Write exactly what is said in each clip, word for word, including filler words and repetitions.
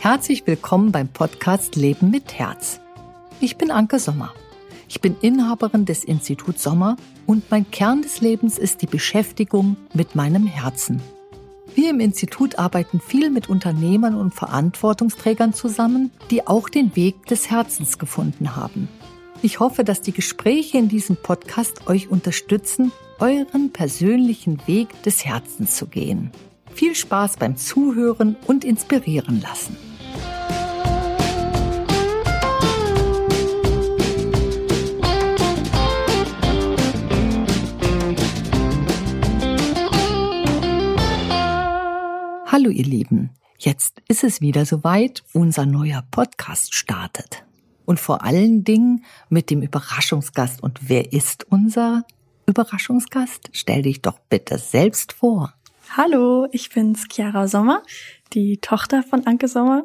Herzlich willkommen beim Podcast Leben mit Herz. Ich bin Anke Sommer. Ich bin Inhaberin des Institut Sommer und mein Kern des Lebens ist die Beschäftigung mit meinem Herzen. Wir im Institut arbeiten viel mit Unternehmern und Verantwortungsträgern zusammen, die auch den Weg des Herzens gefunden haben. Ich hoffe, dass die Gespräche in diesem Podcast euch unterstützen, euren persönlichen Weg des Herzens zu gehen. Viel Spaß beim Zuhören und inspirieren lassen. Hallo ihr Lieben, jetzt ist es wieder soweit, unser neuer Podcast startet. Und vor allen Dingen mit dem Überraschungsgast. Und wer ist unser Überraschungsgast? Stell dich doch bitte selbst vor. Hallo, ich bin's, Chiara Sommer, die Tochter von Anke Sommer,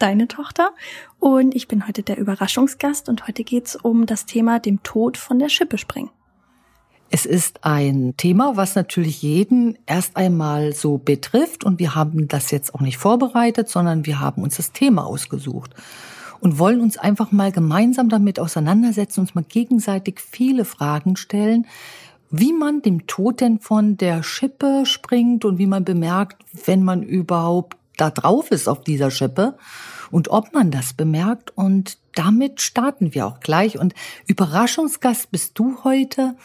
deine Tochter. Und ich bin heute der Überraschungsgast und heute geht's um das Thema dem Tod von der Schippe springen. Es ist ein Thema, was natürlich jeden erst einmal so betrifft und wir haben das jetzt auch nicht vorbereitet, sondern wir haben uns das Thema ausgesucht und wollen uns einfach mal gemeinsam damit auseinandersetzen, uns mal gegenseitig viele Fragen stellen, wie man dem Tod denn von der Schippe springt und wie man bemerkt, wenn man überhaupt da drauf ist auf dieser Schippe und ob man das bemerkt. Und damit starten wir auch gleich. Und Überraschungsgast bist du heute,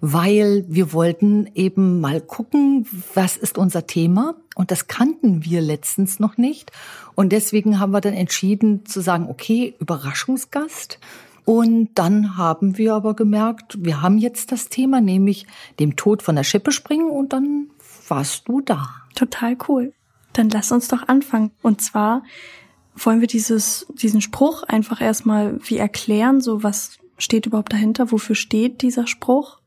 weil wir wollten eben mal gucken, was ist unser Thema? Und das kannten wir letztens noch nicht. Und deswegen haben wir dann entschieden zu sagen, okay, Überraschungsgast. Und dann haben wir aber gemerkt, wir haben jetzt das Thema, nämlich dem Tod von der Schippe springen. Und dann warst du da. Total cool. Dann lass uns doch anfangen. Und zwar wollen wir dieses, diesen Spruch einfach erstmal wie erklären, so was steht überhaupt dahinter, wofür steht dieser Spruch?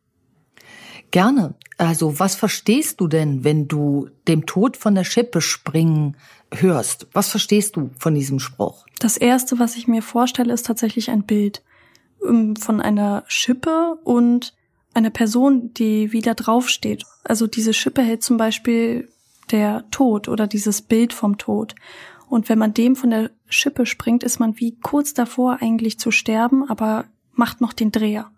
Gerne. Also was verstehst du denn, wenn du dem Tod von der Schippe springen hörst? Was verstehst du von diesem Spruch? Das Erste, was ich mir vorstelle, ist tatsächlich ein Bild von einer Schippe und einer Person, die wieder draufsteht. Also diese Schippe hält zum Beispiel der Tod oder dieses Bild vom Tod. Und wenn man dem von der Schippe springt, ist man wie kurz davor eigentlich zu sterben, aber macht noch den Dreher.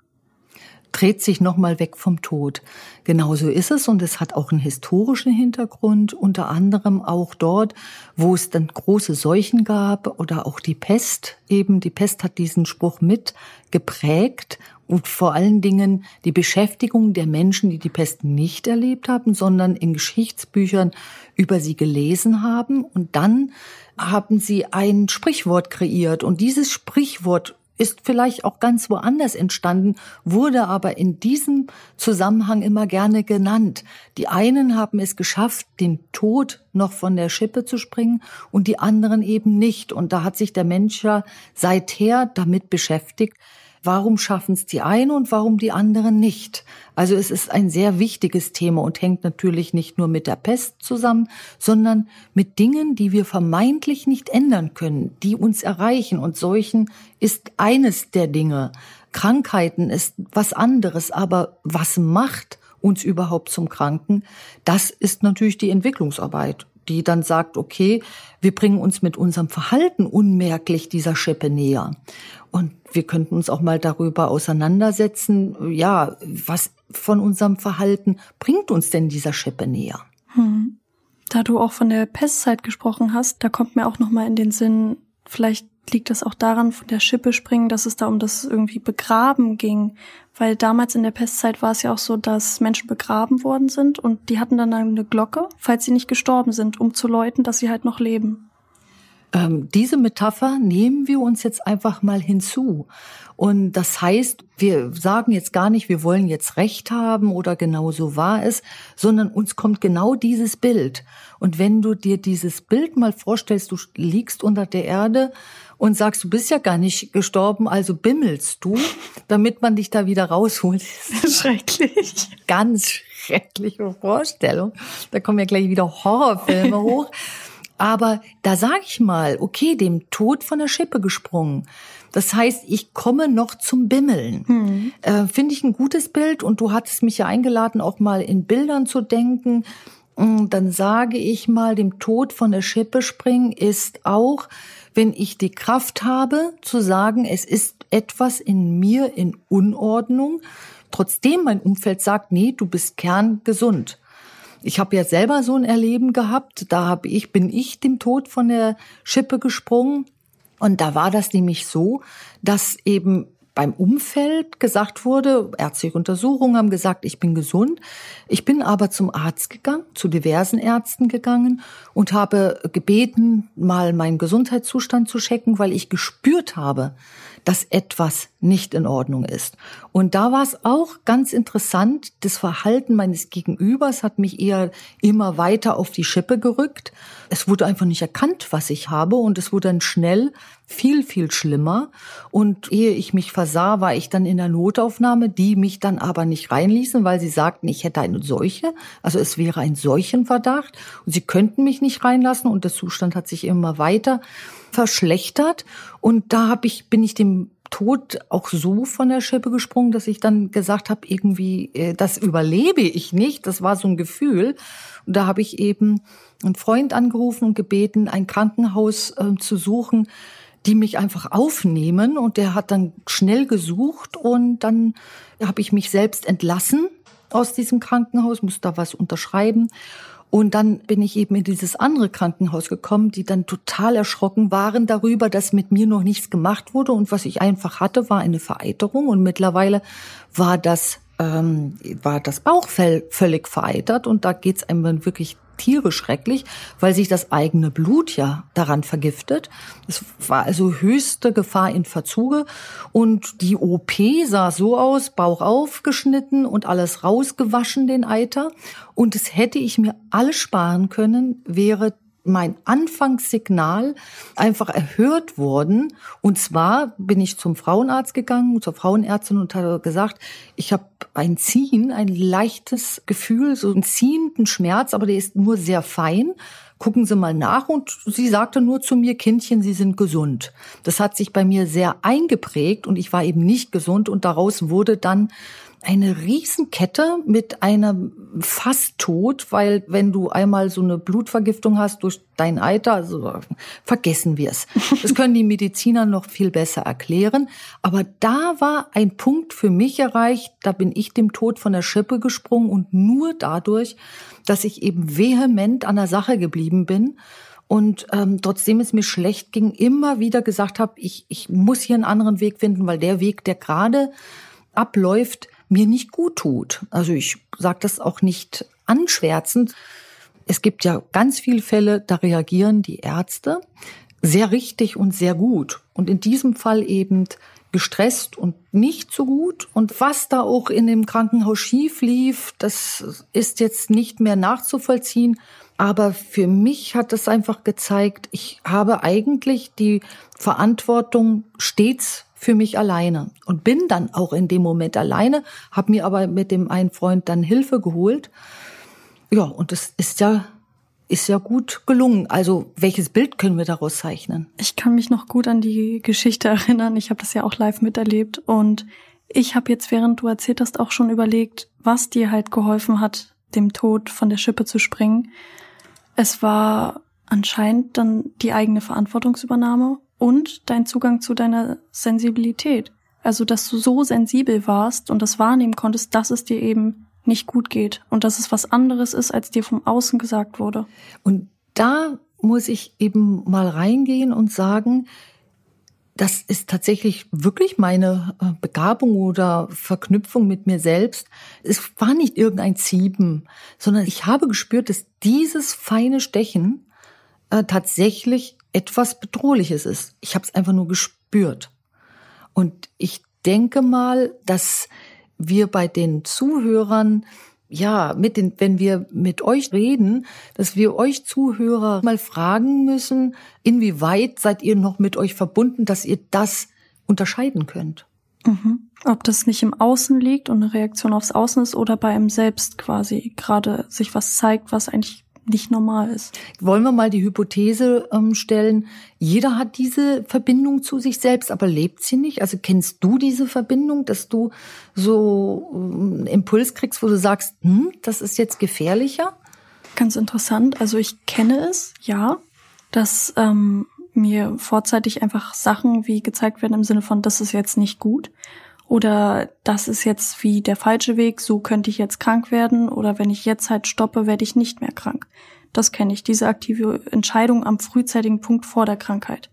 Dreht sich nochmal weg vom Tod. Genau so ist es und es hat auch einen historischen Hintergrund, unter anderem auch dort, wo es dann große Seuchen gab oder auch die Pest eben. Die Pest hat diesen Spruch mit geprägt und vor allen Dingen die Beschäftigung der Menschen, die die Pest nicht erlebt haben, sondern in Geschichtsbüchern über sie gelesen haben. Und dann haben sie ein Sprichwort kreiert und dieses Sprichwort ist vielleicht auch ganz woanders entstanden, wurde aber in diesem Zusammenhang immer gerne genannt. Die einen haben es geschafft, den Tod noch von der Schippe zu springen und die anderen eben nicht. Und da hat sich der Mensch ja seither damit beschäftigt, warum schaffen es die einen und warum die anderen nicht? Also es ist ein sehr wichtiges Thema und hängt natürlich nicht nur mit der Pest zusammen, sondern mit Dingen, die wir vermeintlich nicht ändern können, die uns erreichen. Und Seuchen ist eines der Dinge. Krankheiten ist was anderes. Aber was macht uns überhaupt zum Kranken? Das ist natürlich die Entwicklungsarbeit, die dann sagt, okay, wir bringen uns mit unserem Verhalten unmerklich dieser Schippe näher. Und wir könnten uns auch mal darüber auseinandersetzen, ja, was von unserem Verhalten bringt uns denn dieser Schippe näher? Hm. Da du auch von der Pestzeit gesprochen hast, da kommt mir auch nochmal in den Sinn, vielleicht liegt das auch daran, von der Schippe springen, dass es da um das irgendwie Begraben ging. Weil damals in der Pestzeit war es ja auch so, dass Menschen begraben worden sind und die hatten dann eine Glocke, falls sie nicht gestorben sind, um zu läuten, dass sie halt noch leben. Ähm, diese Metapher nehmen wir uns jetzt einfach mal hinzu. Und das heißt, wir sagen jetzt gar nicht, wir wollen jetzt Recht haben oder genau so war es, sondern uns kommt genau dieses Bild. Und wenn du dir dieses Bild mal vorstellst, du liegst unter der Erde und sagst, du bist ja gar nicht gestorben, also bimmelst du, damit man dich da wieder rausholt. Das ist schrecklich. Ganz schreckliche Vorstellung. Da kommen ja gleich wieder Horrorfilme hoch. Aber da sage ich mal, okay, dem Tod von der Schippe gesprungen. Das heißt, ich komme noch zum Bimmeln. Mhm. Äh, finde ich ein gutes Bild. Und du hattest mich ja eingeladen, auch mal in Bildern zu denken. dann sage ich mal, dem Tod von der Schippe springen ist auch, wenn ich die Kraft habe, zu sagen, es ist etwas in mir in Unordnung, trotzdem mein Umfeld sagt, nee, du bist kerngesund. Ich habe ja selber so ein Erleben gehabt, da hab ich, bin ich dem Tod von der Schippe gesprungen. Und da war das nämlich so, dass eben beim Umfeld gesagt wurde, ärztliche Untersuchungen haben gesagt, ich bin gesund. Ich bin aber zum Arzt gegangen, zu diversen Ärzten gegangen und habe gebeten, mal meinen Gesundheitszustand zu checken, weil ich gespürt habe, dass etwas nicht in Ordnung ist. Und da war es auch ganz interessant, das Verhalten meines Gegenübers hat mich eher immer weiter auf die Schippe gerückt. Es wurde einfach nicht erkannt, was ich habe, und es wurde dann schnell viel, viel schlimmer. Und ehe ich mich versah, war ich dann in der Notaufnahme, die mich dann aber nicht reinließen, weil sie sagten, ich hätte eine Seuche, also es wäre ein Seuchenverdacht und sie könnten mich nicht reinlassen, und der Zustand hat sich immer weiter verschlechtert. Und da hab ich, bin ich dem Tod auch so von der Schippe gesprungen, dass ich dann gesagt habe, irgendwie, das überlebe ich nicht. Das war so ein Gefühl. Und da habe ich eben einen Freund angerufen und gebeten, ein Krankenhaus äh, zu suchen, die mich einfach aufnehmen. Und der hat dann schnell gesucht, und dann habe ich mich selbst entlassen aus diesem Krankenhaus, musste da was unterschreiben. Und dann bin ich eben in dieses andere Krankenhaus gekommen, die dann total erschrocken waren darüber, dass mit mir noch nichts gemacht wurde. Und was ich einfach hatte, war eine Vereiterung. Und mittlerweile war das, ähm, war das Bauchfell völlig vereitert. Und da geht's einem dann wirklich tierisch schrecklich, weil sich das eigene Blut ja daran vergiftet. Es war also höchste Gefahr in Verzuge. Und die O P sah so aus, Bauch aufgeschnitten und alles rausgewaschen, den Eiter. Und das hätte ich mir alles sparen können, wäre mein Anfangssignal einfach erhört worden. Und zwar bin ich zum Frauenarzt gegangen, zur Frauenärztin, und habe gesagt, ich habe ein Ziehen, ein leichtes Gefühl, so einen ziehenden Schmerz, aber der ist nur sehr fein. Gucken Sie mal nach. Und sie sagte nur zu mir, Kindchen, Sie sind gesund. Das hat sich bei mir sehr eingeprägt, und ich war eben nicht gesund, und daraus wurde dann eine Riesenkette mit einem fast Tod, weil wenn du einmal so eine Blutvergiftung hast durch dein Eiter, also vergessen wir es. Das können die Mediziner noch viel besser erklären. Aber da war ein Punkt für mich erreicht, da bin ich dem Tod von der Schippe gesprungen, und nur dadurch, dass ich eben vehement an der Sache geblieben bin. Und ähm, trotzdem es mir schlecht ging, immer wieder gesagt habe, ich, ich muss hier einen anderen Weg finden, weil der Weg, der gerade abläuft, mir nicht gut tut. Also ich sage das auch nicht anschwärzend. Es gibt ja ganz viele Fälle, da reagieren die Ärzte sehr richtig und sehr gut. Und in diesem Fall eben gestresst und nicht so gut. Und was da auch in dem Krankenhaus schief lief, das ist jetzt nicht mehr nachzuvollziehen. Aber für mich hat das einfach gezeigt, ich habe eigentlich die Verantwortung stets für mich alleine und bin dann auch in dem Moment alleine, habe mir aber mit dem einen Freund dann Hilfe geholt. Ja, und das ist ja, ist ja gut gelungen. Also welches Bild können wir daraus zeichnen? Ich kann mich noch gut an die Geschichte erinnern. Ich habe das ja auch live miterlebt, und ich habe jetzt, während du erzählt hast, auch schon überlegt, was dir halt geholfen hat, dem Tod von der Schippe zu springen. Es war anscheinend dann die eigene Verantwortungsübernahme und dein Zugang zu deiner Sensibilität. Also, dass du so sensibel warst und das wahrnehmen konntest, dass es dir eben nicht gut geht und dass es was anderes ist, als dir vom Außen gesagt wurde. Und da muss ich eben mal reingehen und sagen, das ist tatsächlich wirklich meine Begabung oder Verknüpfung mit mir selbst. Es war nicht irgendein Zieben, sondern ich habe gespürt, dass dieses feine Stechen äh, tatsächlich etwas Bedrohliches ist. Ich habe es einfach nur gespürt. Und ich denke mal, dass wir bei den Zuhörern, ja, mit den, wenn wir mit euch reden, dass wir euch Zuhörer mal fragen müssen, inwieweit seid ihr noch mit euch verbunden, dass ihr das unterscheiden könnt. Mhm. Ob das nicht im Außen liegt und eine Reaktion aufs Außen ist oder bei einem selbst quasi gerade sich was zeigt, was eigentlich nicht normal ist. Wollen wir mal die Hypothese ähm, stellen, jeder hat diese Verbindung zu sich selbst, aber lebt sie nicht? Also kennst du diese Verbindung, dass du so einen Impuls kriegst, wo du sagst, hm, das ist jetzt gefährlicher? ganz interessant. Also ich kenne es, ja, dass ähm, mir vorzeitig einfach Sachen wie gezeigt werden im Sinne von, das ist jetzt nicht gut oder das ist jetzt wie der falsche Weg, so könnte ich jetzt krank werden oder wenn ich jetzt halt stoppe, werde ich nicht mehr krank. Das kenne ich, diese aktive Entscheidung am frühzeitigen Punkt vor der Krankheit.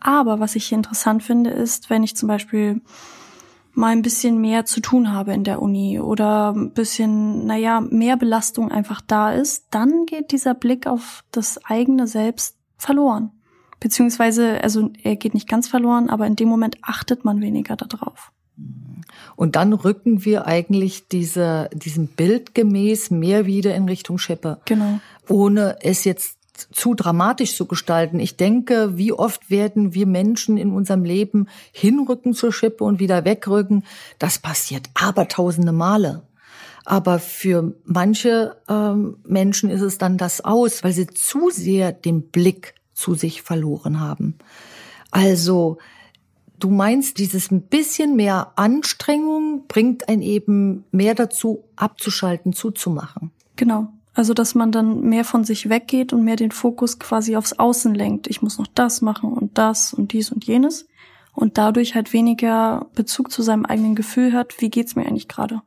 Aber was ich hier interessant finde, ist, wenn ich zum Beispiel mal ein bisschen mehr zu tun habe in der Uni oder ein bisschen, naja, mehr Belastung einfach da ist, dann geht dieser Blick auf das eigene Selbst verloren. Beziehungsweise, also er geht nicht ganz verloren, aber in dem Moment achtet man weniger darauf. Und dann rücken wir eigentlich diese, diesem Bild gemäß mehr wieder in Richtung Schippe. Genau. Ohne es jetzt zu dramatisch zu gestalten. Ich denke, wie oft werden wir Menschen in unserem Leben hinrücken zur Schippe und wieder wegrücken? Das passiert abertausende Male. Aber für manche ähm, Menschen ist es dann das Aus, weil sie zu sehr den Blick zu sich verloren haben. Also du meinst, dieses ein bisschen mehr Anstrengung bringt einen eben mehr dazu, abzuschalten, zuzumachen. Genau. Also, dass man dann mehr von sich weggeht und mehr den Fokus quasi aufs Außen lenkt. Ich muss noch das machen und das und dies und jenes. Und dadurch halt weniger Bezug zu seinem eigenen Gefühl hat, wie geht's mir eigentlich gerade?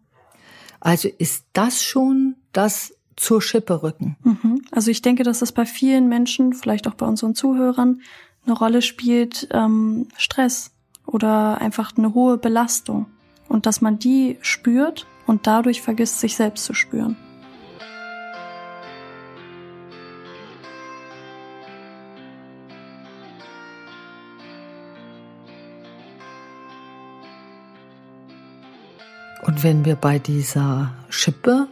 Also ist das schon das zur Schippe rücken? Mhm. Also ich denke, dass das bei vielen Menschen, vielleicht auch bei unseren Zuhörern, eine Rolle spielt, ähm, Stress oder einfach eine hohe Belastung. Und dass man die spürt und dadurch vergisst, sich selbst zu spüren. Und wenn wir bei dieser Schippe,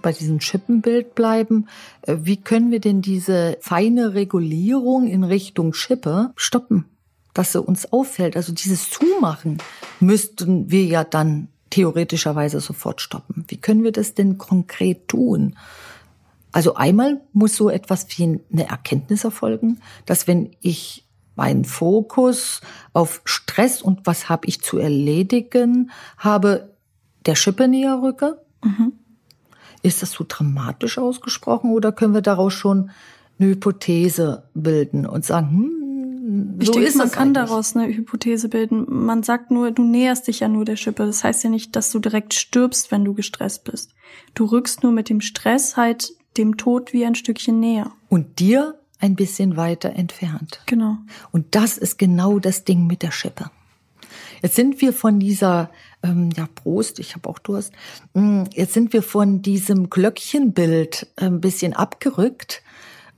bei diesem Schippenbild bleiben, wie können wir denn diese feine Regulierung in Richtung Schippe stoppen, dass sie uns auffällt? Also dieses Zumachen müssten wir ja dann theoretischerweise sofort stoppen. Wie können wir das denn konkret tun? Also einmal muss so etwas wie eine Erkenntnis erfolgen, dass wenn ich meinen Fokus auf Stress und was habe ich zu erledigen habe, der Schippe näher rücke. Mhm. Ist das so dramatisch ausgesprochen oder können wir daraus schon eine Hypothese bilden und sagen, hm, so ich denke, ist man das kann eigentlich daraus eine Hypothese bilden. Man sagt nur, du näherst dich ja nur der Schippe. Das heißt ja nicht, dass du direkt stirbst, wenn du gestresst bist. Du rückst nur mit dem Stress halt dem Tod wie ein Stückchen näher. Und dir ein bisschen weiter entfernt. Genau. Und das ist genau das Ding mit der Schippe. Jetzt sind wir von dieser, ähm, ja Prost, ich habe auch Durst, jetzt sind wir von diesem Glöckchenbild ein bisschen abgerückt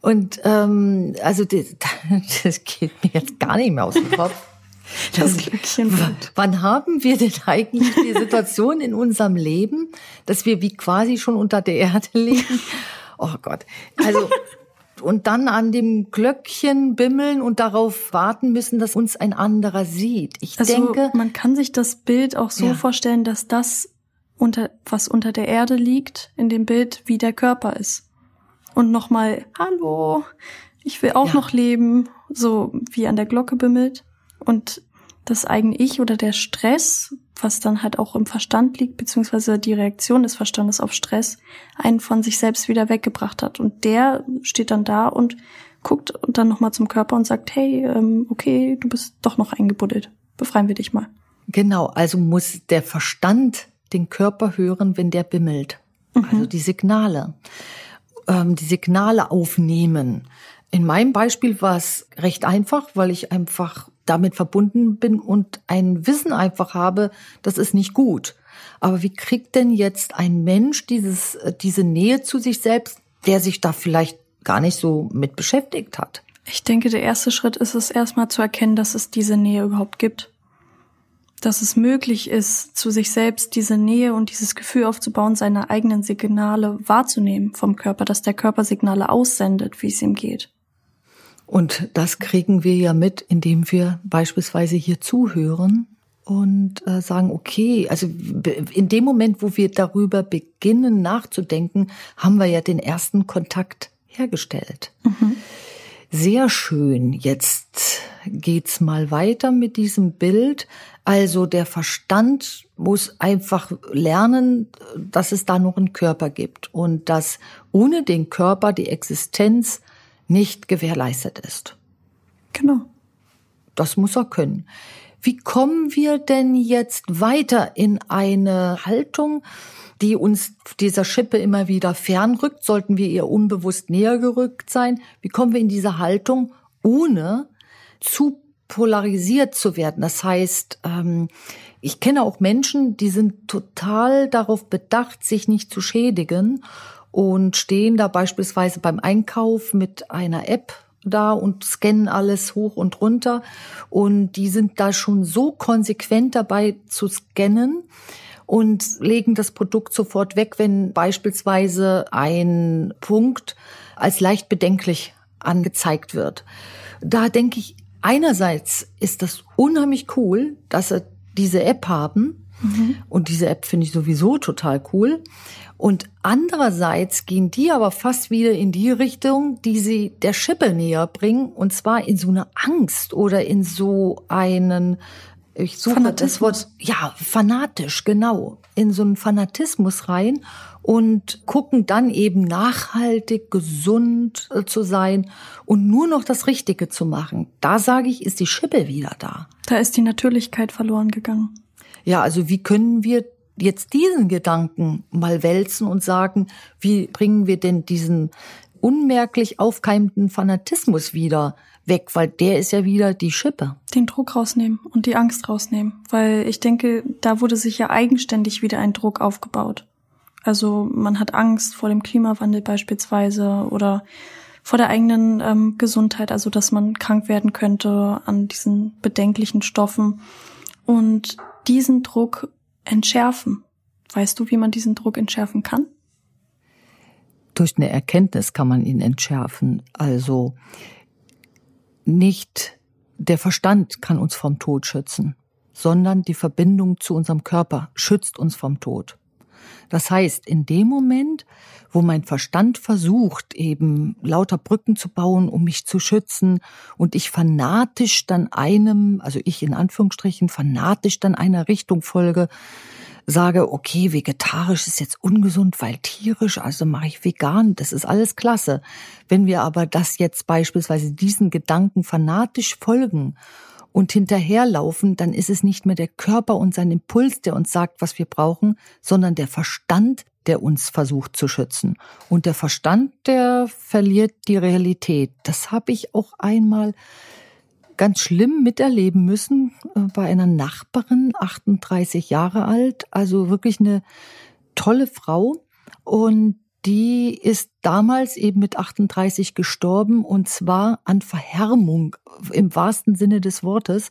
und ähm, also das, das geht mir jetzt gar nicht mehr aus dem Kopf. Das Glöckchenbild. Wann haben wir denn eigentlich die Situation in unserem Leben, dass wir wie quasi schon unter der Erde liegen? Oh Gott, also... und dann an dem Glöckchen bimmeln und darauf warten müssen, dass uns ein anderer sieht. Ich also denke, man kann sich das Bild auch so ja. vorstellen, dass das, unter, was unter der Erde liegt, in dem Bild wie der Körper ist. Und nochmal, hallo, ich will auch ja. noch leben, so wie an der Glocke bimmelt. Und das eigene Ich oder der Stress, was dann halt auch im Verstand liegt, beziehungsweise die Reaktion des Verstandes auf Stress, einen von sich selbst wieder weggebracht hat. Und der steht dann da und guckt und dann nochmal zum Körper und sagt, hey, okay, du bist doch noch eingebuddelt. Befreien wir dich mal. Genau, also muss der Verstand den Körper hören, wenn der bimmelt. Mhm. Also die Signale, ähm, die Signale aufnehmen. In meinem Beispiel war es recht einfach, weil ich einfach damit verbunden bin und ein Wissen einfach habe, das ist nicht gut. Aber wie kriegt denn jetzt ein Mensch dieses, diese Nähe zu sich selbst, der sich da vielleicht gar nicht so mit beschäftigt hat? Ich denke, der erste Schritt ist es erstmal zu erkennen, dass es diese Nähe überhaupt gibt. Dass es möglich ist, zu sich selbst diese Nähe und dieses Gefühl aufzubauen, seine eigenen Signale wahrzunehmen vom Körper, dass der Körper Signale aussendet, wie es ihm geht. Und das kriegen wir ja mit, indem wir beispielsweise hier zuhören und äh, sagen, okay, also in dem Moment, wo wir darüber beginnen nachzudenken, haben wir ja den ersten Kontakt hergestellt. Mhm. Sehr schön. Jetzt geht's mal weiter mit diesem Bild. Also der Verstand muss einfach lernen, dass es da noch einen Körper gibt und dass ohne den Körper die Existenz nicht gewährleistet ist. Genau. Das muss er können. Wie kommen wir denn jetzt weiter in eine Haltung, die uns dieser Schippe immer wieder fernrückt? Sollten wir ihr unbewusst näher gerückt sein? Wie kommen wir in diese Haltung, ohne zu polarisiert zu werden? Das heißt, ich kenne auch Menschen, die sind total darauf bedacht, sich nicht zu schädigen und stehen da beispielsweise beim Einkauf mit einer App da und scannen alles hoch und runter. Und die sind da schon so konsequent dabei zu scannen und legen das Produkt sofort weg, wenn beispielsweise ein Punkt als leicht bedenklich angezeigt wird. Da denke ich, einerseits ist das unheimlich cool, dass sie diese App haben. Mhm. Und diese App finde ich sowieso total cool. Und andererseits gehen die aber fast wieder in die Richtung, die sie der Schippe näher bringen. Und zwar in so eine Angst oder in so einen, ich suche Fanatismus. Das Wort, ja, fanatisch, genau. In so einen Fanatismus rein und gucken dann eben nachhaltig, gesund zu sein und nur noch das Richtige zu machen. Da sage ich, ist die Schippe wieder da. Da ist die Natürlichkeit verloren gegangen. Ja, also wie können wir jetzt diesen Gedanken mal wälzen und sagen, wie bringen wir denn diesen unmerklich aufkeimenden Fanatismus wieder weg, weil der ist ja wieder die Schippe. Den Druck rausnehmen und die Angst rausnehmen, weil ich denke, da wurde sich ja eigenständig wieder ein Druck aufgebaut. Also man hat Angst vor dem Klimawandel beispielsweise oder vor der eigenen ähm, Gesundheit, also dass man krank werden könnte an diesen bedenklichen Stoffen und diesen Druck entschärfen. Weißt du, wie man diesen Druck entschärfen kann? Durch eine Erkenntnis kann man ihn entschärfen. Also nicht der Verstand kann uns vom Tod schützen, sondern die Verbindung zu unserem Körper schützt uns vom Tod. Das heißt, in dem Moment, wo mein Verstand versucht, eben lauter Brücken zu bauen, um mich zu schützen, und ich fanatisch dann einem, also ich in Anführungsstrichen, fanatisch dann einer Richtung folge, sage, okay, vegetarisch ist jetzt ungesund, weil tierisch, also mache ich vegan, das ist alles klasse. Wenn wir aber das jetzt beispielsweise diesen Gedanken fanatisch folgen und hinterherlaufen, dann ist es nicht mehr der Körper und sein Impuls, der uns sagt, was wir brauchen, sondern der Verstand, der uns versucht zu schützen. Und der Verstand, der verliert die Realität. Das habe ich auch einmal ganz schlimm miterleben müssen bei einer Nachbarin, achtunddreißig Jahre alt, also wirklich eine tolle Frau. Und die ist damals eben mit achtunddreißig gestorben, und zwar an Verhärmung im wahrsten Sinne des Wortes.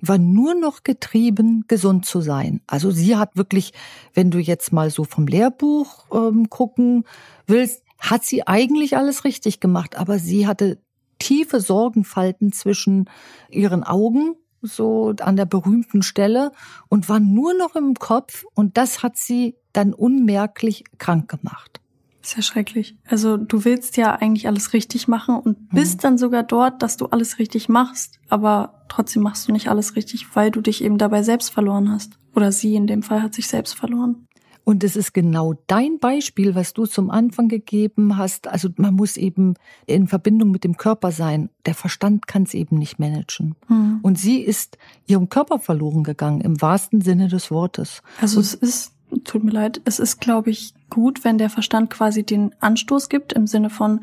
War nur noch getrieben, gesund zu sein. Also sie hat wirklich, wenn du jetzt mal so vom Lehrbuch ähm, gucken willst, hat sie eigentlich alles richtig gemacht, aber sie hatte tiefe Sorgenfalten zwischen ihren Augen, so an der berühmten Stelle, und war nur noch im Kopf, und das hat sie dann unmerklich krank gemacht. Das ist ja schrecklich. Also du willst ja eigentlich alles richtig machen und bist mhm. dann sogar dort, dass du alles richtig machst, aber trotzdem machst du nicht alles richtig, weil du dich eben dabei selbst verloren hast. Oder sie in dem Fall hat sich selbst verloren. Und es ist genau dein Beispiel, was du zum Anfang gegeben hast. Also man muss eben in Verbindung mit dem Körper sein. Der Verstand kann es eben nicht managen. Mhm. Und sie ist ihrem Körper verloren gegangen, im wahrsten Sinne des Wortes. Also und es ist, tut mir leid, es ist, glaube ich, gut, wenn der Verstand quasi den Anstoß gibt, im Sinne von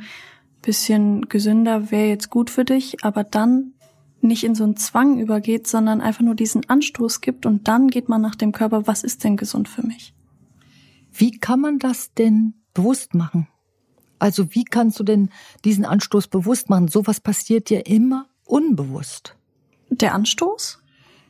bisschen gesünder wäre jetzt gut für dich, aber dann nicht in so einen Zwang übergeht, sondern einfach nur diesen Anstoß gibt, und dann geht man nach dem Körper, was ist denn gesund für mich? Wie kann man das denn bewusst machen? Also wie kannst du denn diesen Anstoß bewusst machen? Sowas passiert ja immer unbewusst. Der Anstoß?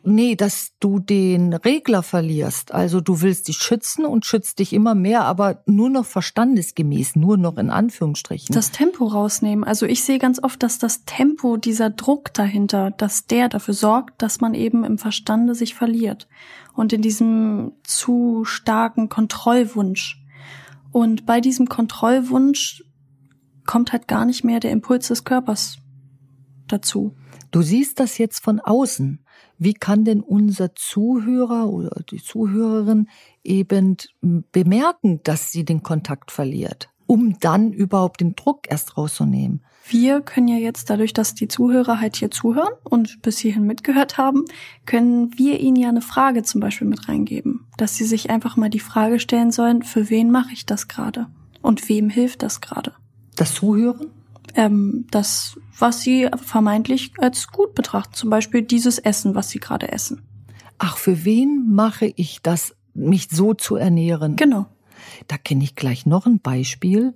Nee, dass du den Regler verlierst. Also du willst dich schützen und schützt dich immer mehr, aber nur noch verstandesgemäß, nur noch in Anführungsstrichen. Das Tempo rausnehmen. Also ich sehe ganz oft, dass das Tempo, dieser Druck dahinter, dass der dafür sorgt, dass man eben im Verstande sich verliert. Und in diesem zu starken Kontrollwunsch. Und bei diesem Kontrollwunsch kommt halt gar nicht mehr der Impuls des Körpers dazu. Du siehst das jetzt von außen. Wie kann denn unser Zuhörer oder die Zuhörerin eben bemerken, dass sie den Kontakt verliert, um dann überhaupt den Druck erst rauszunehmen? Wir können ja jetzt dadurch, dass die Zuhörer halt hier zuhören und bis hierhin mitgehört haben, können wir ihnen ja eine Frage zum Beispiel mit reingeben, dass sie sich einfach mal die Frage stellen sollen, für wen mache ich das gerade und wem hilft das gerade? Das Zuhören? Ähm, das, was sie vermeintlich als gut betrachten, zum Beispiel dieses Essen, was sie gerade essen. Ach, für wen mache ich das, mich so zu ernähren? Genau. Da kenne ich gleich noch ein Beispiel.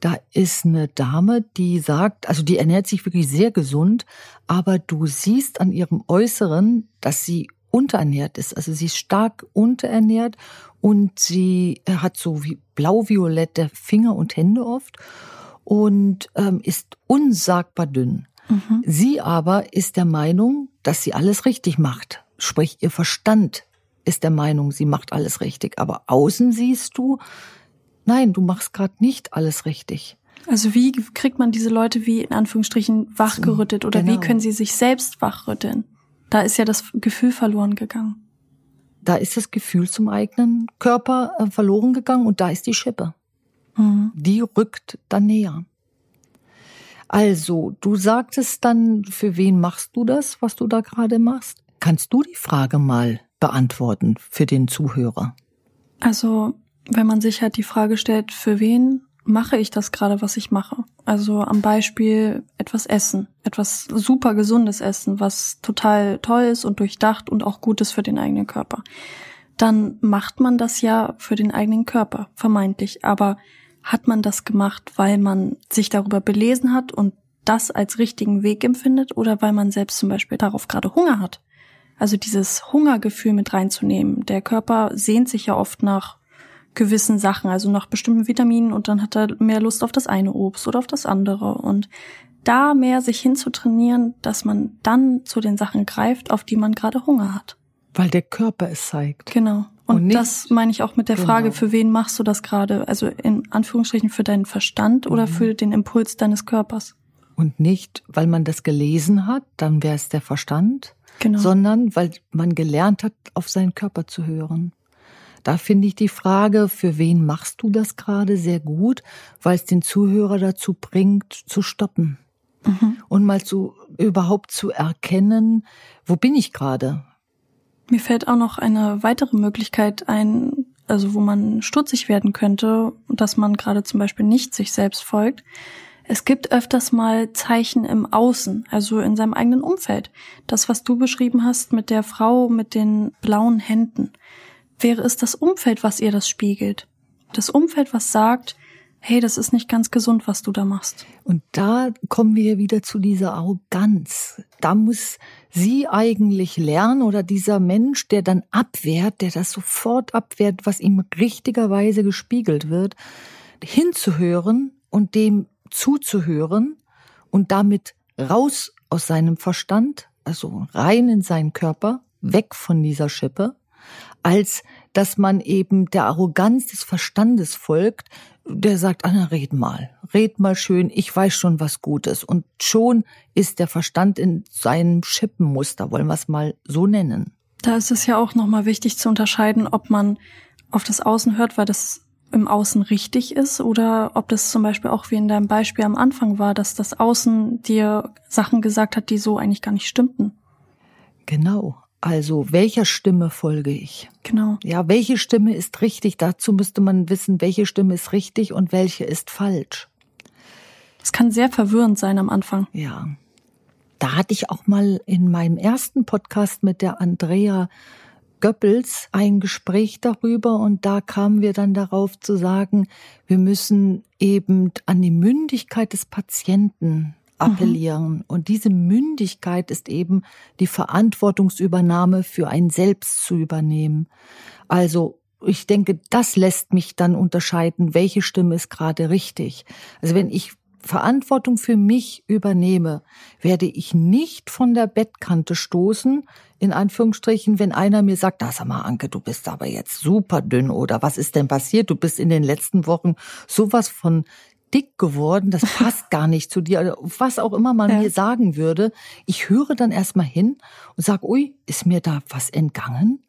Da ist eine Dame, die sagt, also die ernährt sich wirklich sehr gesund, aber du siehst an ihrem Äußeren, dass sie unterernährt ist. Also sie ist stark unterernährt und sie hat so wie blau-violette Finger und Hände oft und ähm, ist unsagbar dünn. Mhm. Sie aber ist der Meinung, dass sie alles richtig macht, sprich ihr Verstand ist der Meinung, sie macht alles richtig. Aber außen siehst du, nein, du machst gerade nicht alles richtig. Also wie kriegt man diese Leute wie in Anführungsstrichen wachgerüttelt oder genau. Wie können sie sich selbst wachrütteln? Da ist ja das Gefühl verloren gegangen. Da ist das Gefühl zum eigenen Körper verloren gegangen und da ist die Schippe. Mhm. Die rückt dann näher. Also, du sagtest dann, für wen machst du das, was du da gerade machst? Kannst du die Frage mal beantworten für den Zuhörer? Also, wenn man sich halt die Frage stellt, für wen mache ich das gerade, was ich mache? Also am Beispiel etwas Essen, etwas super gesundes Essen, was total toll ist und durchdacht und auch gut ist für den eigenen Körper. Dann macht man das ja für den eigenen Körper, vermeintlich. Aber hat man das gemacht, weil man sich darüber belesen hat und das als richtigen Weg empfindet oder weil man selbst zum Beispiel darauf gerade Hunger hat? Also dieses Hungergefühl mit reinzunehmen. Der Körper sehnt sich ja oft nach gewissen Sachen, also nach bestimmten Vitaminen und dann hat er mehr Lust auf das eine Obst oder auf das andere. Und da mehr sich hinzutrainieren, dass man dann zu den Sachen greift, auf die man gerade Hunger hat. Weil der Körper es zeigt. Genau. Und, und nicht, das meine ich auch mit der Frage, genau. Für wen machst du das gerade? Also in Anführungsstrichen für deinen Verstand mhm. oder für den Impuls deines Körpers. Und nicht, weil man das gelesen hat, dann wäre es der Verstand. Genau. Sondern weil man gelernt hat, auf seinen Körper zu hören. Da finde ich die Frage, für wen machst du das gerade, sehr gut, weil es den Zuhörer dazu bringt, zu stoppen. Mhm. Und mal zu, überhaupt zu erkennen, wo bin ich gerade? Mir fällt auch noch eine weitere Möglichkeit ein, also wo man stutzig werden könnte, dass man gerade zum Beispiel nicht sich selbst folgt. Es gibt öfters mal Zeichen im Außen, also in seinem eigenen Umfeld. Das, was du beschrieben hast mit der Frau mit den blauen Händen, wäre es das Umfeld, was ihr das spiegelt. Das Umfeld, was sagt, hey, das ist nicht ganz gesund, was du da machst. Und da kommen wir wieder zu dieser Arroganz. Da muss sie eigentlich lernen oder dieser Mensch, der dann abwehrt, der das sofort abwehrt, was ihm richtigerweise gespiegelt wird, hinzuhören und dem zuzuhören und damit raus aus seinem Verstand, also rein in seinen Körper, weg von dieser Schippe, als dass man eben der Arroganz des Verstandes folgt, der sagt, Anna, red mal, red mal schön, ich weiß schon was Gutes. Und schon ist der Verstand in seinem Schippenmuster, wollen wir es mal so nennen. Da ist es ja auch nochmal wichtig zu unterscheiden, ob man auf das Außen hört, weil das im Außen richtig ist oder ob das zum Beispiel auch wie in deinem Beispiel am Anfang war, dass das Außen dir Sachen gesagt hat, die so eigentlich gar nicht stimmten. Genau. Also welcher Stimme folge ich? Genau. Ja, welche Stimme ist richtig? Dazu müsste man wissen, welche Stimme ist richtig und welche ist falsch. Das kann sehr verwirrend sein am Anfang. Ja. Da hatte ich auch mal in meinem ersten Podcast mit der Andrea Göppels ein Gespräch darüber und da kamen wir dann darauf zu sagen, wir müssen eben an die Mündigkeit des Patienten appellieren. Mhm. Und diese Mündigkeit ist eben die Verantwortungsübernahme für einen selbst zu übernehmen. Also ich denke, das lässt mich dann unterscheiden, welche Stimme ist gerade richtig. Also wenn ich Verantwortung für mich übernehme, werde ich nicht von der Bettkante stoßen, in Anführungsstrichen, wenn einer mir sagt, na, sag mal, Anke, du bist aber jetzt super dünn oder was ist denn passiert? Du bist in den letzten Wochen sowas von dick geworden, das passt gar nicht zu dir, was auch immer man ja. mir sagen würde. Ich höre dann erstmal hin und sage, ui, ist mir da was entgangen?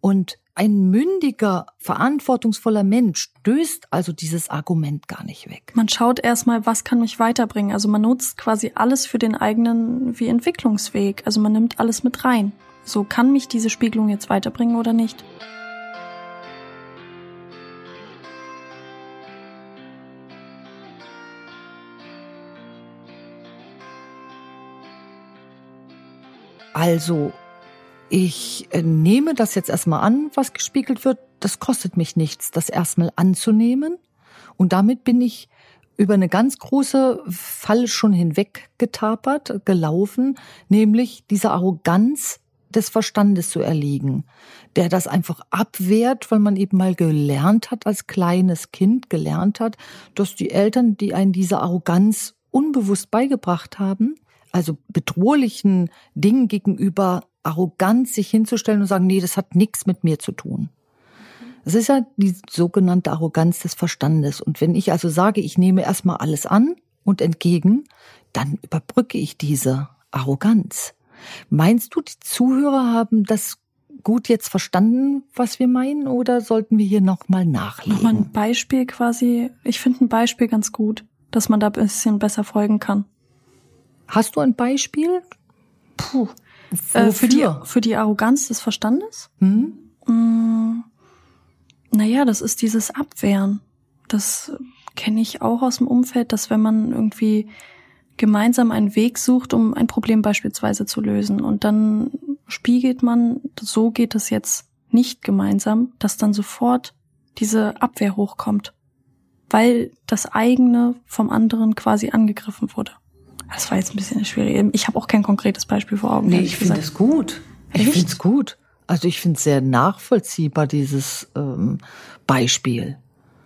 Und ein mündiger, verantwortungsvoller Mensch stößt also dieses Argument gar nicht weg. Man schaut erstmal, was kann mich weiterbringen. Also man nutzt quasi alles für den eigenen wie Entwicklungsweg. Also man nimmt alles mit rein. So, kann mich diese Spiegelung jetzt weiterbringen oder nicht? Also, ich nehme das jetzt erstmal an, was gespiegelt wird. Das kostet mich nichts, das erstmal anzunehmen. Und damit bin ich über eine ganz große Falle schon hinweg getapert, gelaufen, nämlich diese Arroganz des Verstandes zu erliegen, der das einfach abwehrt, weil man eben mal gelernt hat, als kleines Kind gelernt hat, dass die Eltern, die einen diese Arroganz unbewusst beigebracht haben, also bedrohlichen Dingen gegenüber arrogant sich hinzustellen und sagen, nee, das hat nichts mit mir zu tun. Das ist ja die sogenannte Arroganz des Verstandes. Und wenn ich also sage, ich nehme erstmal alles an und entgegen, dann überbrücke ich diese Arroganz. Meinst du, die Zuhörer haben das gut jetzt verstanden, was wir meinen, oder sollten wir hier nochmal nachlegen? Nochmal ein Beispiel quasi. Ich finde ein Beispiel ganz gut, dass man da ein bisschen besser folgen kann. Hast du ein Beispiel? Puh. Äh, für die, für die Arroganz des Verstandes? Hm? Mmh, naja, das ist dieses Abwehren. Das kenne ich auch aus dem Umfeld, dass wenn man irgendwie gemeinsam einen Weg sucht, um ein Problem beispielsweise zu lösen, und dann spiegelt man, so geht es jetzt nicht gemeinsam, dass dann sofort diese Abwehr hochkommt, weil das eigene vom anderen quasi angegriffen wurde. Das war jetzt ein bisschen schwierig. Ich habe auch kein konkretes Beispiel vor Augen. Nee, ich finde es gut. Echt? Ich finde es gut. Also ich finde es sehr nachvollziehbar, dieses ähm, Beispiel.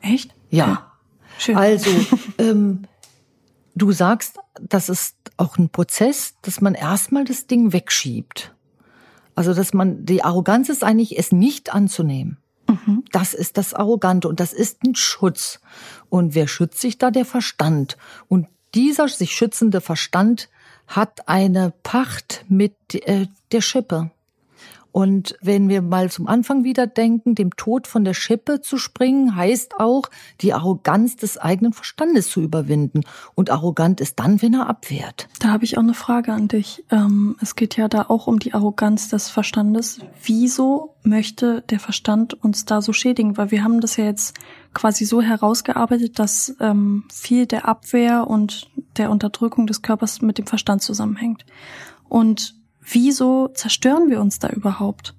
Echt? Ja. ja. Schön. Also ähm, du sagst, das ist auch ein Prozess, dass man erstmal das Ding wegschiebt. Also dass man, die Arroganz ist eigentlich, es nicht anzunehmen. Mhm. Das ist das Arrogante und das ist ein Schutz. Und wer schützt sich da? Der Verstand. Und dieser sich schützende Verstand hat eine Pacht mit äh, der Schippe. Und wenn wir mal zum Anfang wieder denken, dem Tod von der Schippe zu springen, heißt auch, die Arroganz des eigenen Verstandes zu überwinden. Und arrogant ist dann, wenn er abwehrt. Da habe ich auch eine Frage an dich. Ähm, es geht ja da auch um die Arroganz des Verstandes. Wieso möchte der Verstand uns da so schädigen? Weil wir haben das ja jetzt quasi so herausgearbeitet, dass ähm, viel der Abwehr und der Unterdrückung des Körpers mit dem Verstand zusammenhängt. Und wieso zerstören wir uns da überhaupt?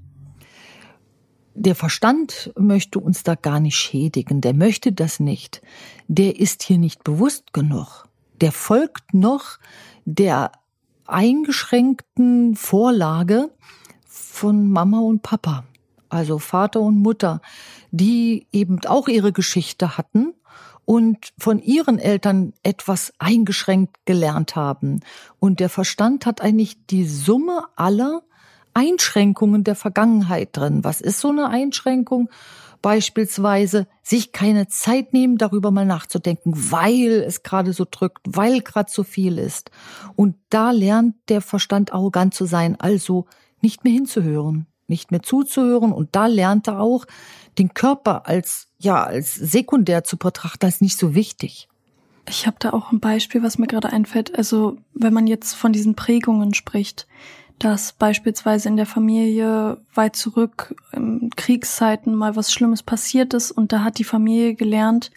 Der Verstand möchte uns da gar nicht schädigen. Der möchte das nicht. Der ist hier nicht bewusst genug. Der folgt noch der eingeschränkten Vorlage von Mama und Papa, also Vater und Mutter, die eben auch ihre Geschichte hatten und von ihren Eltern etwas eingeschränkt gelernt haben. Und der Verstand hat eigentlich die Summe aller Einschränkungen der Vergangenheit drin. Was ist so eine Einschränkung? Beispielsweise sich keine Zeit nehmen, darüber mal nachzudenken, weil es gerade so drückt, weil gerade so viel ist. Und da lernt der Verstand arrogant zu sein, also nicht mehr hinzuhören, nicht mehr zuzuhören. Und da lernt er auch, den Körper als, ja, als sekundär zu betrachten, ist nicht so wichtig. Ich habe da auch ein Beispiel, was mir gerade einfällt. Also wenn man jetzt von diesen Prägungen spricht, dass beispielsweise in der Familie weit zurück in Kriegszeiten mal was Schlimmes passiert ist und da hat die Familie gelernt,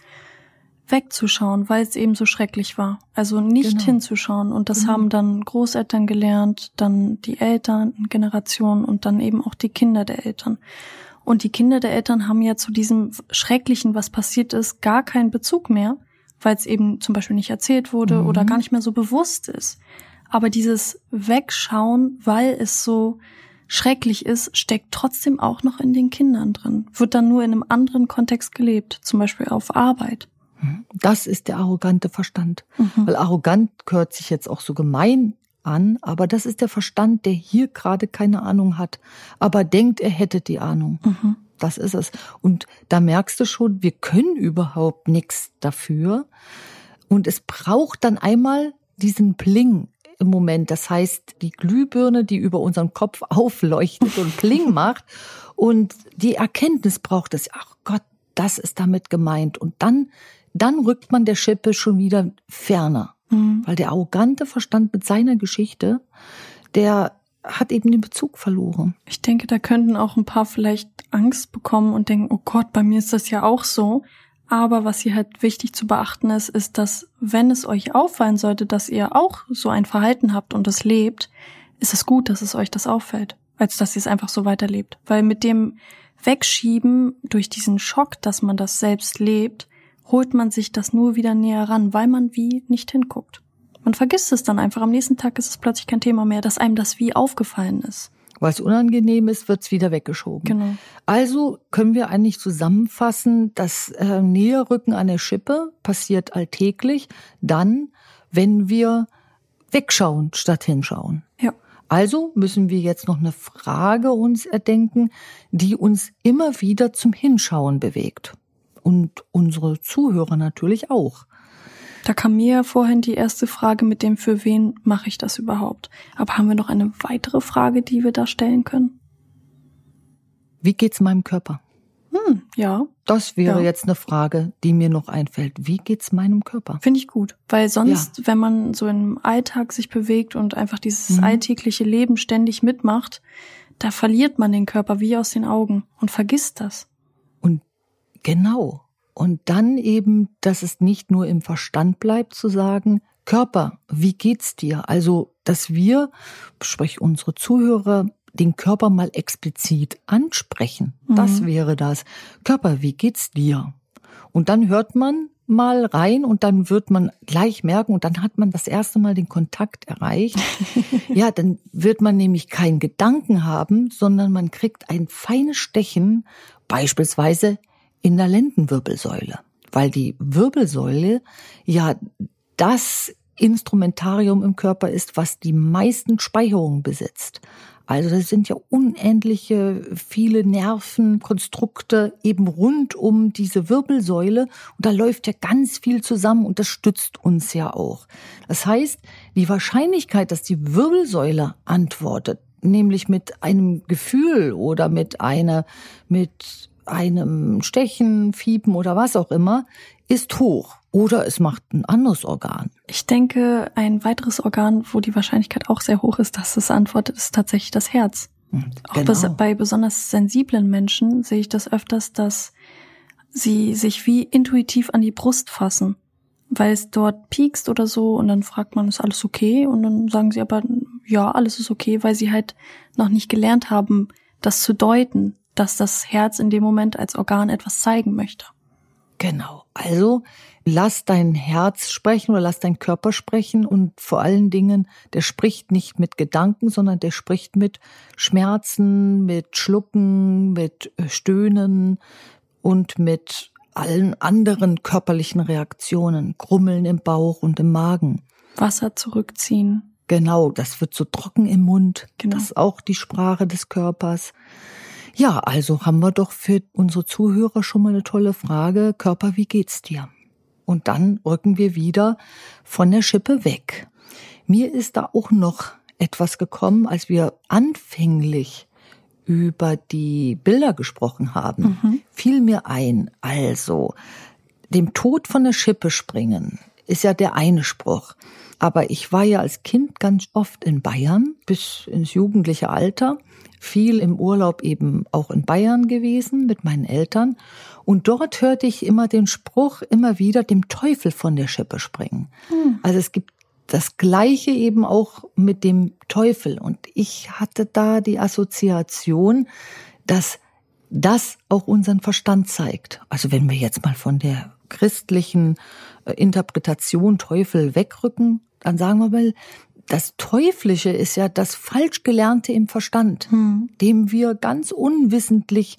wegzuschauen, weil es eben so schrecklich war. Also nicht genau. hinzuschauen. Und das mhm. haben dann Großeltern gelernt, dann die Elterngeneration und dann eben auch die Kinder der Eltern. Und die Kinder der Eltern haben ja zu diesem Schrecklichen, was passiert ist, gar keinen Bezug mehr, weil es eben zum Beispiel nicht erzählt wurde mhm. oder gar nicht mehr so bewusst ist. Aber dieses Wegschauen, weil es so schrecklich ist, steckt trotzdem auch noch in den Kindern drin. Wird dann nur in einem anderen Kontext gelebt, zum Beispiel auf Arbeit. Das ist der arrogante Verstand. Mhm. Weil arrogant hört sich jetzt auch so gemein an, aber das ist der Verstand, der hier gerade keine Ahnung hat, aber denkt, er hätte die Ahnung. Mhm. Das ist es. Und da merkst du schon, wir können überhaupt nichts dafür. Und es braucht dann einmal diesen Bling im Moment. Das heißt, die Glühbirne, die über unseren Kopf aufleuchtet und Bling macht. Und die Erkenntnis braucht es. Ach Gott, das ist damit gemeint. Und dann, dann rückt man der Schippe schon wieder ferner. Mhm. Weil der arrogante Verstand mit seiner Geschichte, der hat eben den Bezug verloren. Ich denke, da könnten auch ein paar vielleicht Angst bekommen und denken, oh Gott, bei mir ist das ja auch so. Aber was hier halt wichtig zu beachten ist, ist, dass wenn es euch auffallen sollte, dass ihr auch so ein Verhalten habt und es lebt, ist es gut, dass es euch das auffällt, als dass ihr es einfach so weiterlebt. Weil mit dem Wegschieben durch diesen Schock, dass man das selbst lebt, holt man sich das nur wieder näher ran, weil man wie nicht hinguckt. Man vergisst es dann einfach. Am nächsten Tag ist es plötzlich kein Thema mehr, dass einem das wie aufgefallen ist. Weil es unangenehm ist, wird es wieder weggeschoben. Genau. Also können wir eigentlich zusammenfassen, das äh, Näherrücken an der Schippe passiert alltäglich, dann, wenn wir wegschauen statt hinschauen. Ja. Also müssen wir jetzt noch eine Frage uns erdenken, die uns immer wieder zum Hinschauen bewegt. Und unsere Zuhörer natürlich auch. Da kam mir vorhin die erste Frage mit dem, für wen mache ich das überhaupt? Aber haben wir noch eine weitere Frage, die wir da stellen können? Wie geht's meinem Körper? Hm, ja. Das wäre ja jetzt eine Frage, die mir noch einfällt. Wie geht's meinem Körper? Finde ich gut, weil sonst, ja, wenn man so im Alltag sich bewegt und einfach dieses mhm. alltägliche Leben ständig mitmacht, da verliert man den Körper wie aus den Augen und vergisst das. Und genau. Und dann eben, dass es nicht nur im Verstand bleibt, zu sagen, Körper, wie geht's dir? Also, dass wir, sprich unsere Zuhörer, den Körper mal explizit ansprechen. Mhm. Das wäre das. Körper, wie geht's dir? Und dann hört man mal rein und dann wird man gleich merken und dann hat man das erste Mal den Kontakt erreicht. Ja, dann wird man nämlich keinen Gedanken haben, sondern man kriegt ein feines Stechen, beispielsweise in der Lendenwirbelsäule, weil die Wirbelsäule ja das Instrumentarium im Körper ist, was die meisten Speicherungen besitzt. Also das sind ja unendliche viele Nervenkonstrukte eben rund um diese Wirbelsäule. Und da läuft ja ganz viel zusammen und das stützt uns ja auch. Das heißt, die Wahrscheinlichkeit, dass die Wirbelsäule antwortet, nämlich mit einem Gefühl oder mit einer, mit einem Stechen, Fiepen oder was auch immer, ist hoch. Oder es macht ein anderes Organ. Ich denke, ein weiteres Organ, wo die Wahrscheinlichkeit auch sehr hoch ist, dass es antwortet, ist tatsächlich das Herz. Genau. Auch bes- bei besonders sensiblen Menschen sehe ich das öfters, dass sie sich wie intuitiv an die Brust fassen, weil es dort piekst oder so und dann fragt man, ist alles okay? Und dann sagen sie aber, ja, alles ist okay, weil sie halt noch nicht gelernt haben, das zu deuten, dass das Herz in dem Moment als Organ etwas zeigen möchte. Genau, also lass dein Herz sprechen oder lass dein Körper sprechen und vor allen Dingen, der spricht nicht mit Gedanken, sondern der spricht mit Schmerzen, mit Schlucken, mit Stöhnen und mit allen anderen körperlichen Reaktionen, Grummeln im Bauch und im Magen. Wasser zurückziehen. Genau, das wird so trocken im Mund, genau. Das ist auch die Sprache des Körpers. Ja, also haben wir doch für unsere Zuhörer schon mal eine tolle Frage. Körper, wie geht's dir? Und dann rücken wir wieder von der Schippe weg. Mir ist da auch noch etwas gekommen, als wir anfänglich über die Bilder gesprochen haben. Mhm. Fiel mir ein, also dem Tod von der Schippe springen ist ja der eine Spruch. Aber ich war ja als Kind ganz oft in Bayern bis ins jugendliche Alter. Viel im Urlaub eben auch in Bayern gewesen mit meinen Eltern. Und dort hörte ich immer den Spruch, immer wieder dem Teufel von der Schippe springen. Hm. Also es gibt das Gleiche eben auch mit dem Teufel. Und ich hatte da die Assoziation, dass das auch unseren Verstand zeigt. Also wenn wir jetzt mal von der christlichen Interpretation Teufel wegrücken, dann sagen wir mal, das Teuflische ist ja das Falschgelernte im Verstand, hm. dem wir ganz unwissentlich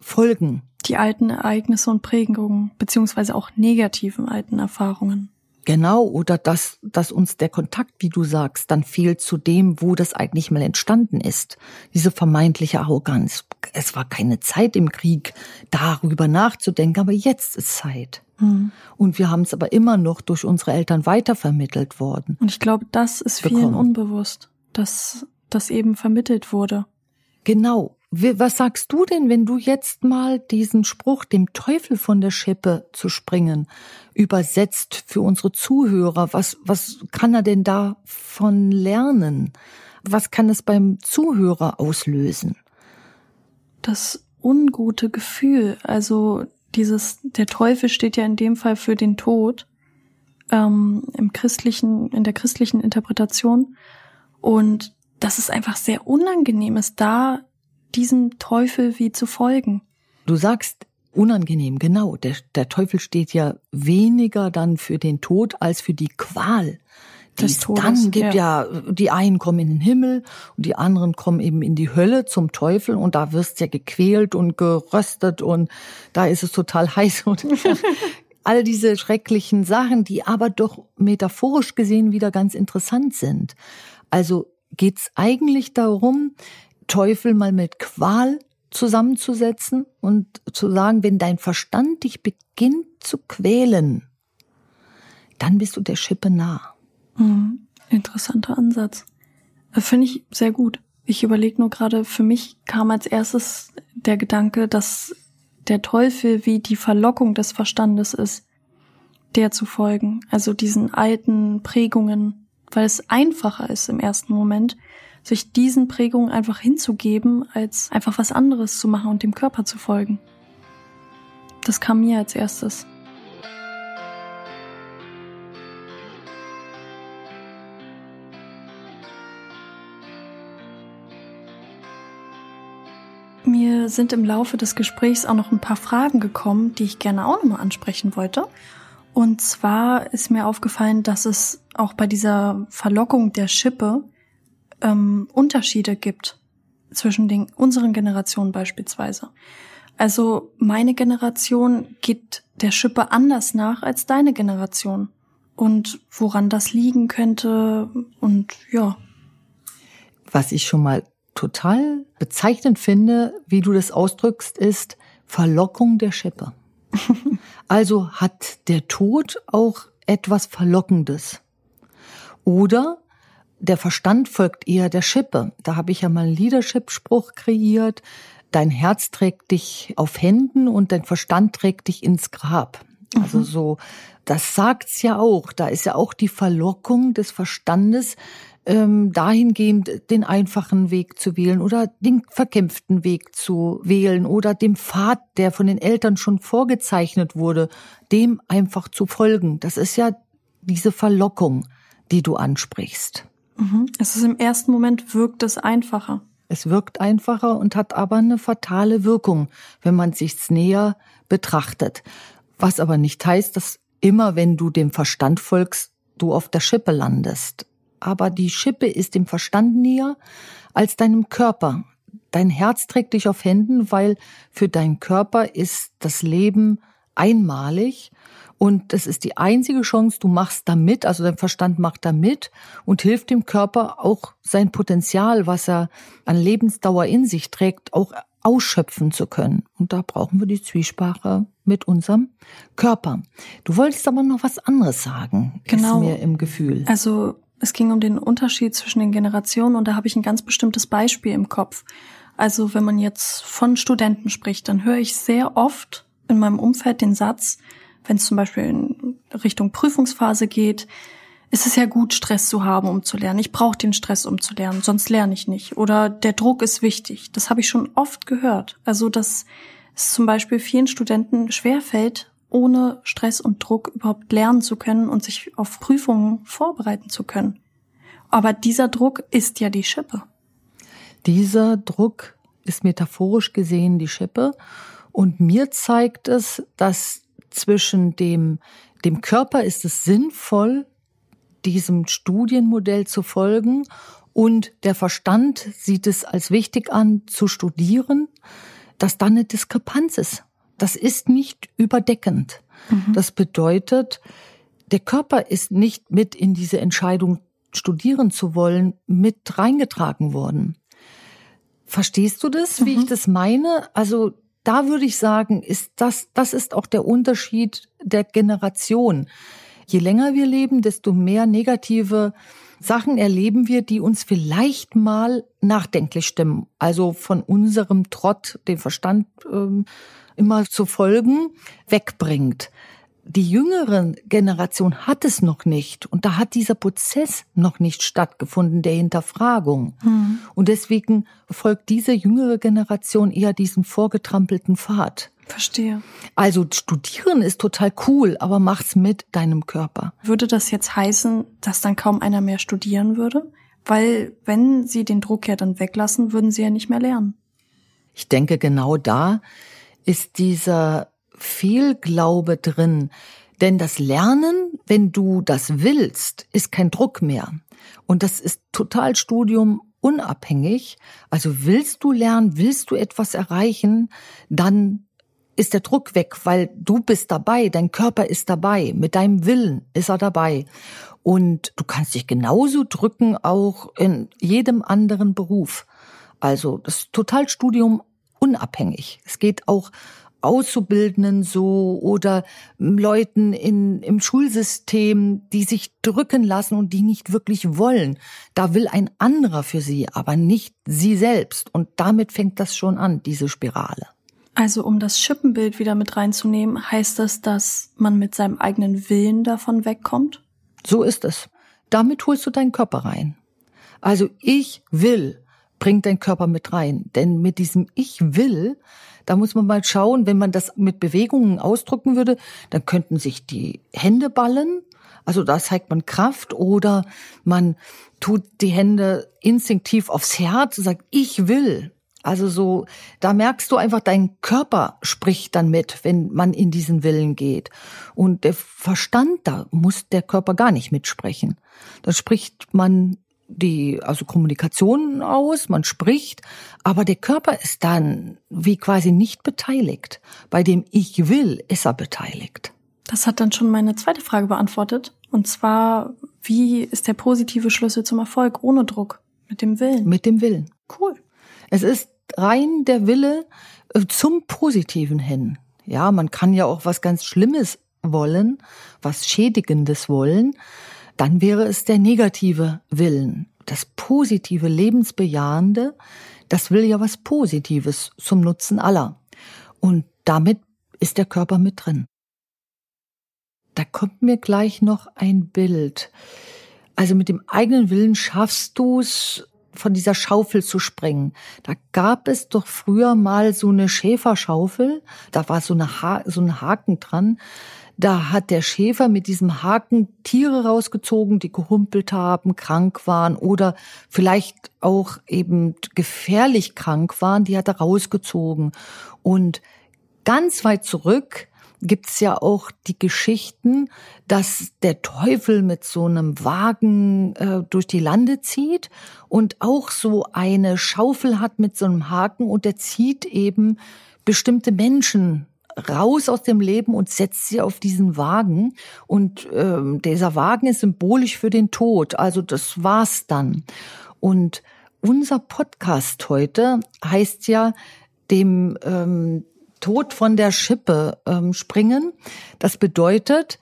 folgen. Die alten Ereignisse und Prägungen, beziehungsweise auch negativen alten Erfahrungen. Genau, oder dass, dass uns der Kontakt, wie du sagst, dann fehlt zu dem, wo das eigentlich mal entstanden ist. Diese vermeintliche Arroganz. Es war keine Zeit im Krieg, darüber nachzudenken, aber jetzt ist Zeit. Mhm. Und wir haben es aber immer noch durch unsere Eltern weitervermittelt worden. Und ich glaube, das ist vielen bekommen. Unbewusst, dass das eben vermittelt wurde. Genau. Was sagst du denn, wenn du jetzt mal diesen Spruch, dem Teufel von der Schippe zu springen, übersetzt für unsere Zuhörer? Was, was kann er denn davon lernen? Was kann es beim Zuhörer auslösen? Das ungute Gefühl, also dieses, der Teufel steht ja in dem Fall für den Tod, ähm, im christlichen, in der christlichen Interpretation. Und dass es einfach sehr unangenehm ist, da diesem Teufel wie zu folgen. Du sagst unangenehm, genau. Der, der Teufel steht ja weniger dann für den Tod als für die Qual. Des Todes, dann gibt ja. ja, die einen kommen in den Himmel und die anderen kommen eben in die Hölle zum Teufel und da wirst du ja gequält und geröstet und da ist es total heiß und all diese schrecklichen Sachen, die aber doch metaphorisch gesehen wieder ganz interessant sind. Also geht's eigentlich darum, Teufel mal mit Qual zusammenzusetzen und zu sagen, wenn dein Verstand dich beginnt zu quälen, dann bist du der Schippe nah. Hm, interessanter Ansatz. Finde ich sehr gut. Ich überlege nur gerade, für mich kam als erstes der Gedanke, dass der Teufel wie die Verlockung des Verstandes ist, der zu folgen. Also diesen alten Prägungen, weil es einfacher ist im ersten Moment, sich diesen Prägungen einfach hinzugeben, als einfach was anderes zu machen und dem Körper zu folgen. Das kam mir als erstes. Mir sind im Laufe des Gesprächs auch noch ein paar Fragen gekommen, die ich gerne auch nochmal ansprechen wollte. Und zwar ist mir aufgefallen, dass es auch bei dieser Verlockung der Schippe ähm, Unterschiede gibt zwischen den unseren Generationen beispielsweise. Also meine Generation geht der Schippe anders nach als deine Generation. Und woran das liegen könnte und ja. Was ich schon mal total bezeichnend finde, wie du das ausdrückst, ist Verlockung der Schippe. Also hat der Tod auch etwas Verlockendes. Oder der Verstand folgt eher der Schippe. Da habe ich ja mal einen Leadership-Spruch kreiert. Dein Herz trägt dich auf Händen und dein Verstand trägt dich ins Grab. Also so, das sagt's ja auch. Da ist ja auch die Verlockung des Verstandes, dahingehend den einfachen Weg zu wählen oder den verkämpften Weg zu wählen oder dem Pfad, der von den Eltern schon vorgezeichnet wurde, dem einfach zu folgen. Das ist ja diese Verlockung, die du ansprichst. Mhm. Es ist im ersten Moment wirkt es einfacher. Es wirkt einfacher und hat aber eine fatale Wirkung, wenn man sich's näher betrachtet. Was aber nicht heißt, dass immer, wenn du dem Verstand folgst, du auf der Schippe landest. Aber die Schippe ist dem Verstand näher als deinem Körper. Dein Herz trägt dich auf Händen, weil für deinen Körper ist das Leben einmalig. Und das ist die einzige Chance, du machst da mit, also dein Verstand macht da mit und hilft dem Körper auch sein Potenzial, was er an Lebensdauer in sich trägt, auch ausschöpfen zu können. Und da brauchen wir die Zwiesprache mit unserem Körper. Du wolltest aber noch was anderes sagen, genau. Ist mir im Gefühl. Also es ging um den Unterschied zwischen den Generationen und da habe ich ein ganz bestimmtes Beispiel im Kopf. Also wenn man jetzt von Studenten spricht, dann höre ich sehr oft in meinem Umfeld den Satz, wenn es zum Beispiel in Richtung Prüfungsphase geht, ist es ja gut, Stress zu haben, um zu lernen. Ich brauche den Stress, um zu lernen, sonst lerne ich nicht. Oder der Druck ist wichtig. Das habe ich schon oft gehört. Also dass es zum Beispiel vielen Studenten schwerfällt, ohne Stress und Druck überhaupt lernen zu können und sich auf Prüfungen vorbereiten zu können. Aber dieser Druck ist ja die Schippe. Dieser Druck ist metaphorisch gesehen die Schippe. Und mir zeigt es, dass zwischen dem, dem Körper ist es sinnvoll, diesem Studienmodell zu folgen. Und der Verstand sieht es als wichtig an, zu studieren, dass da eine Diskrepanz ist. Das ist nicht überdeckend. Mhm. Das bedeutet, der Körper ist nicht mit in diese Entscheidung, studieren zu wollen, mit reingetragen worden. Verstehst du das, mhm. wie ich das meine? Also da würde ich sagen, ist das, das ist auch der Unterschied der Generation. Je länger wir leben, desto mehr negative Sachen erleben wir, die uns vielleicht mal nachdenklich stimmen. Also von unserem Trott, dem Verstand ähm, immer zu folgen, wegbringt. Die jüngere Generation hat es noch nicht. Und da hat dieser Prozess noch nicht stattgefunden, der Hinterfragung. Mhm. Und deswegen folgt diese jüngere Generation eher diesen vorgetrampelten Pfad. Verstehe. Also studieren ist total cool, aber mach's mit deinem Körper. Würde das jetzt heißen, dass dann kaum einer mehr studieren würde? Weil wenn sie den Druck ja dann weglassen, würden sie ja nicht mehr lernen. Ich denke, genau da ist dieser Fehlglaube drin. Denn das Lernen, wenn du das willst, ist kein Druck mehr. Und das ist total Studium unabhängig. Also willst du lernen, willst du etwas erreichen, dann ist der Druck weg, weil du bist dabei, dein Körper ist dabei, mit deinem Willen ist er dabei. Und du kannst dich genauso drücken, auch in jedem anderen Beruf. Also das ist total Studium unabhängig. Es geht auch Auszubildenden so oder Leuten in, im Schulsystem, die sich drücken lassen und die nicht wirklich wollen. Da will ein anderer für sie, aber nicht sie selbst. Und damit fängt das schon an, diese Spirale. Also um das Schippenbild wieder mit reinzunehmen, heißt das, dass man mit seinem eigenen Willen davon wegkommt? So ist es. Damit holst du deinen Körper rein. Also ich will, bringt deinen Körper mit rein. Denn mit diesem Ich will, da muss man mal schauen, wenn man das mit Bewegungen ausdrücken würde, dann könnten sich die Hände ballen. Also da zeigt man Kraft oder man tut die Hände instinktiv aufs Herz und sagt, ich will. Also so, da merkst du einfach, dein Körper spricht dann mit, wenn man in diesen Willen geht. Und der Verstand, da muss der Körper gar nicht mitsprechen. Da spricht man die, also Kommunikation aus, man spricht, aber der Körper ist dann wie quasi nicht beteiligt. Bei dem Ich will ist er beteiligt. Das hat dann schon meine zweite Frage beantwortet. Und zwar, wie ist der positive Schlüssel zum Erfolg ohne Druck? Mit dem Willen. Mit dem Willen. Cool. Es ist rein der Wille zum Positiven hin. Ja, man kann ja auch was ganz Schlimmes wollen, was Schädigendes wollen. Dann wäre es der negative Willen. Das positive, lebensbejahende, das will ja was Positives zum Nutzen aller. Und damit ist der Körper mit drin. Da kommt mir gleich noch ein Bild. Also mit dem eigenen Willen schaffst du es, von dieser Schaufel zu springen. Da gab es doch früher mal so eine Schäferschaufel, da war so, eine ha- so ein Haken dran. Da hat der Schäfer mit diesem Haken Tiere rausgezogen, die gehumpelt haben, krank waren oder vielleicht auch eben gefährlich krank waren, die hat er rausgezogen. Und ganz weit zurück gibt's ja auch die Geschichten, dass der Teufel mit so einem Wagen äh, durch die Lande zieht und auch so eine Schaufel hat mit so einem Haken und der zieht eben bestimmte Menschen raus aus dem Leben und setzt sie auf diesen Wagen und äh, dieser Wagen ist symbolisch für den Tod, also das war's dann. Und unser Podcast heute heißt ja dem ähm, Tod von der Schippe ähm, springen. Das bedeutet,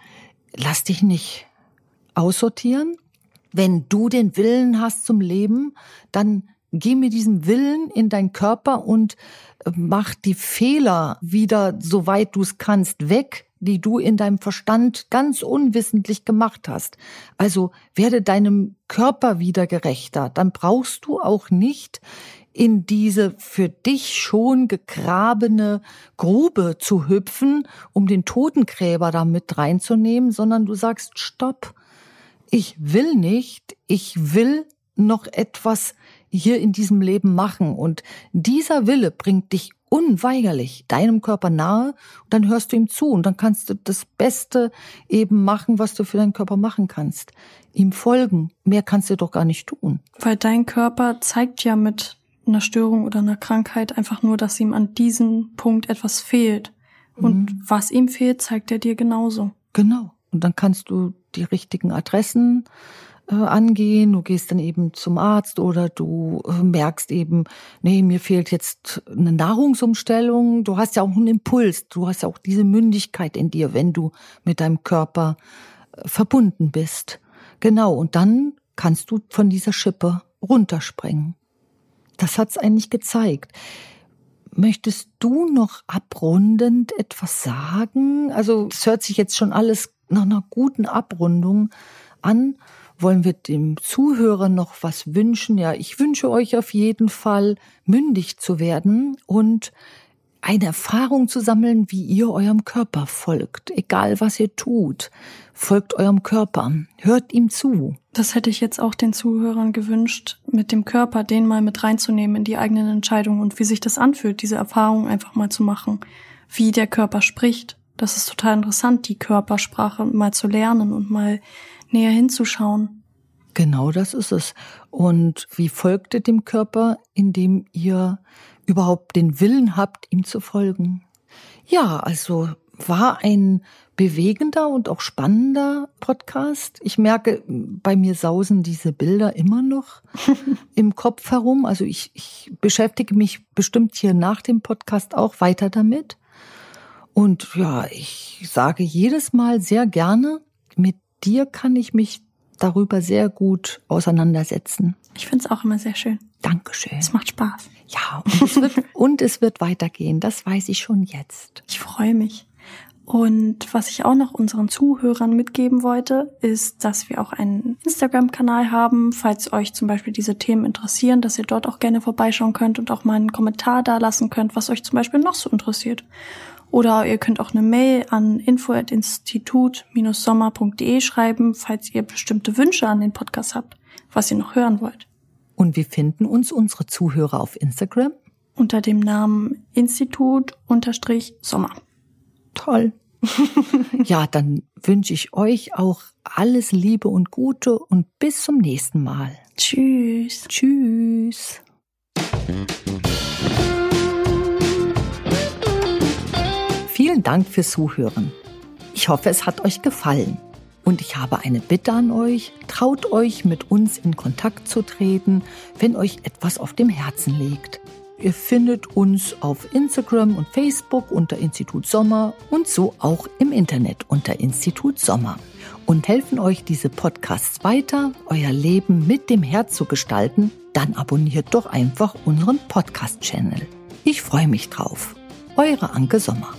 lass dich nicht aussortieren. Wenn du den Willen hast zum Leben, dann geh mit diesem Willen in deinen Körper und mach die Fehler wieder, soweit du es kannst, weg, die du in deinem Verstand ganz unwissentlich gemacht hast. Also werde deinem Körper wieder gerechter. Dann brauchst du auch nicht in diese für dich schon gegrabene Grube zu hüpfen, um den Totengräber da mit reinzunehmen, sondern du sagst, stopp, ich will nicht, ich will noch etwas hier in diesem Leben machen. Und dieser Wille bringt dich unweigerlich deinem Körper nahe und dann hörst du ihm zu und dann kannst du das Beste eben machen, was du für deinen Körper machen kannst. Ihm folgen, mehr kannst du doch gar nicht tun. Weil dein Körper zeigt ja mit einer Störung oder einer Krankheit einfach nur, dass ihm an diesem Punkt etwas fehlt. Und mhm. was ihm fehlt, zeigt er dir genauso. Genau. Und dann kannst du die richtigen Adressen äh, angehen. Du gehst dann eben zum Arzt oder du äh, merkst eben, nee, mir fehlt jetzt eine Nahrungsumstellung. Du hast ja auch einen Impuls, du hast ja auch diese Mündigkeit in dir, wenn du mit deinem Körper äh, verbunden bist. Genau, und dann kannst du von dieser Schippe runterspringen. Das hat's eigentlich gezeigt. Möchtest du noch abrundend etwas sagen? Also es hört sich jetzt schon alles nach einer guten Abrundung an. Wollen wir dem Zuhörer noch was wünschen? Ja, ich wünsche euch auf jeden Fall, mündig zu werden und eine Erfahrung zu sammeln, wie ihr eurem Körper folgt. Egal, was ihr tut, folgt eurem Körper. Hört ihm zu. Das hätte ich jetzt auch den Zuhörern gewünscht, mit dem Körper den mal mit reinzunehmen in die eigenen Entscheidungen und wie sich das anfühlt, diese Erfahrung einfach mal zu machen, wie der Körper spricht. Das ist total interessant, die Körpersprache mal zu lernen und mal näher hinzuschauen. Genau, das ist es. Und wie folgt ihr dem Körper, indem ihr überhaupt den Willen habt, ihm zu folgen? Ja, also war ein bewegender und auch spannender Podcast. Ich merke, bei mir sausen diese Bilder immer noch im Kopf herum. Also ich, ich beschäftige mich bestimmt hier nach dem Podcast auch weiter damit. Und ja, ich sage jedes Mal sehr gerne, mit dir kann ich mich darüber sehr gut auseinandersetzen. Ich finde es auch immer sehr schön. Dankeschön. Es macht Spaß. Ja, und es, wird, und es wird weitergehen. Das weiß ich schon jetzt. Ich freue mich. Und was ich auch noch unseren Zuhörern mitgeben wollte, ist, dass wir auch einen Instagram-Kanal haben, falls euch zum Beispiel diese Themen interessieren, dass ihr dort auch gerne vorbeischauen könnt und auch mal einen Kommentar da lassen könnt, was euch zum Beispiel noch so interessiert. Oder ihr könnt auch eine Mail an info at institut dash sommer punkt de schreiben, falls ihr bestimmte Wünsche an den Podcast habt, was ihr noch hören wollt. Und wir finden uns unsere Zuhörer auf Instagram unter dem Namen Institut-Sommer. Toll. Ja, dann wünsche ich euch auch alles Liebe und Gute und bis zum nächsten Mal. Tschüss. Tschüss. Vielen Dank fürs Zuhören. Ich hoffe, es hat euch gefallen. Und ich habe eine Bitte an euch, traut euch, mit uns in Kontakt zu treten, wenn euch etwas auf dem Herzen liegt. Ihr findet uns auf Instagram und Facebook unter Institut Sommer und so auch im Internet unter Institut Sommer. Und helfen euch diese Podcasts weiter, euer Leben mit dem Herz zu gestalten, dann abonniert doch einfach unseren Podcast-Channel. Ich freue mich drauf. Eure Anke Sommer.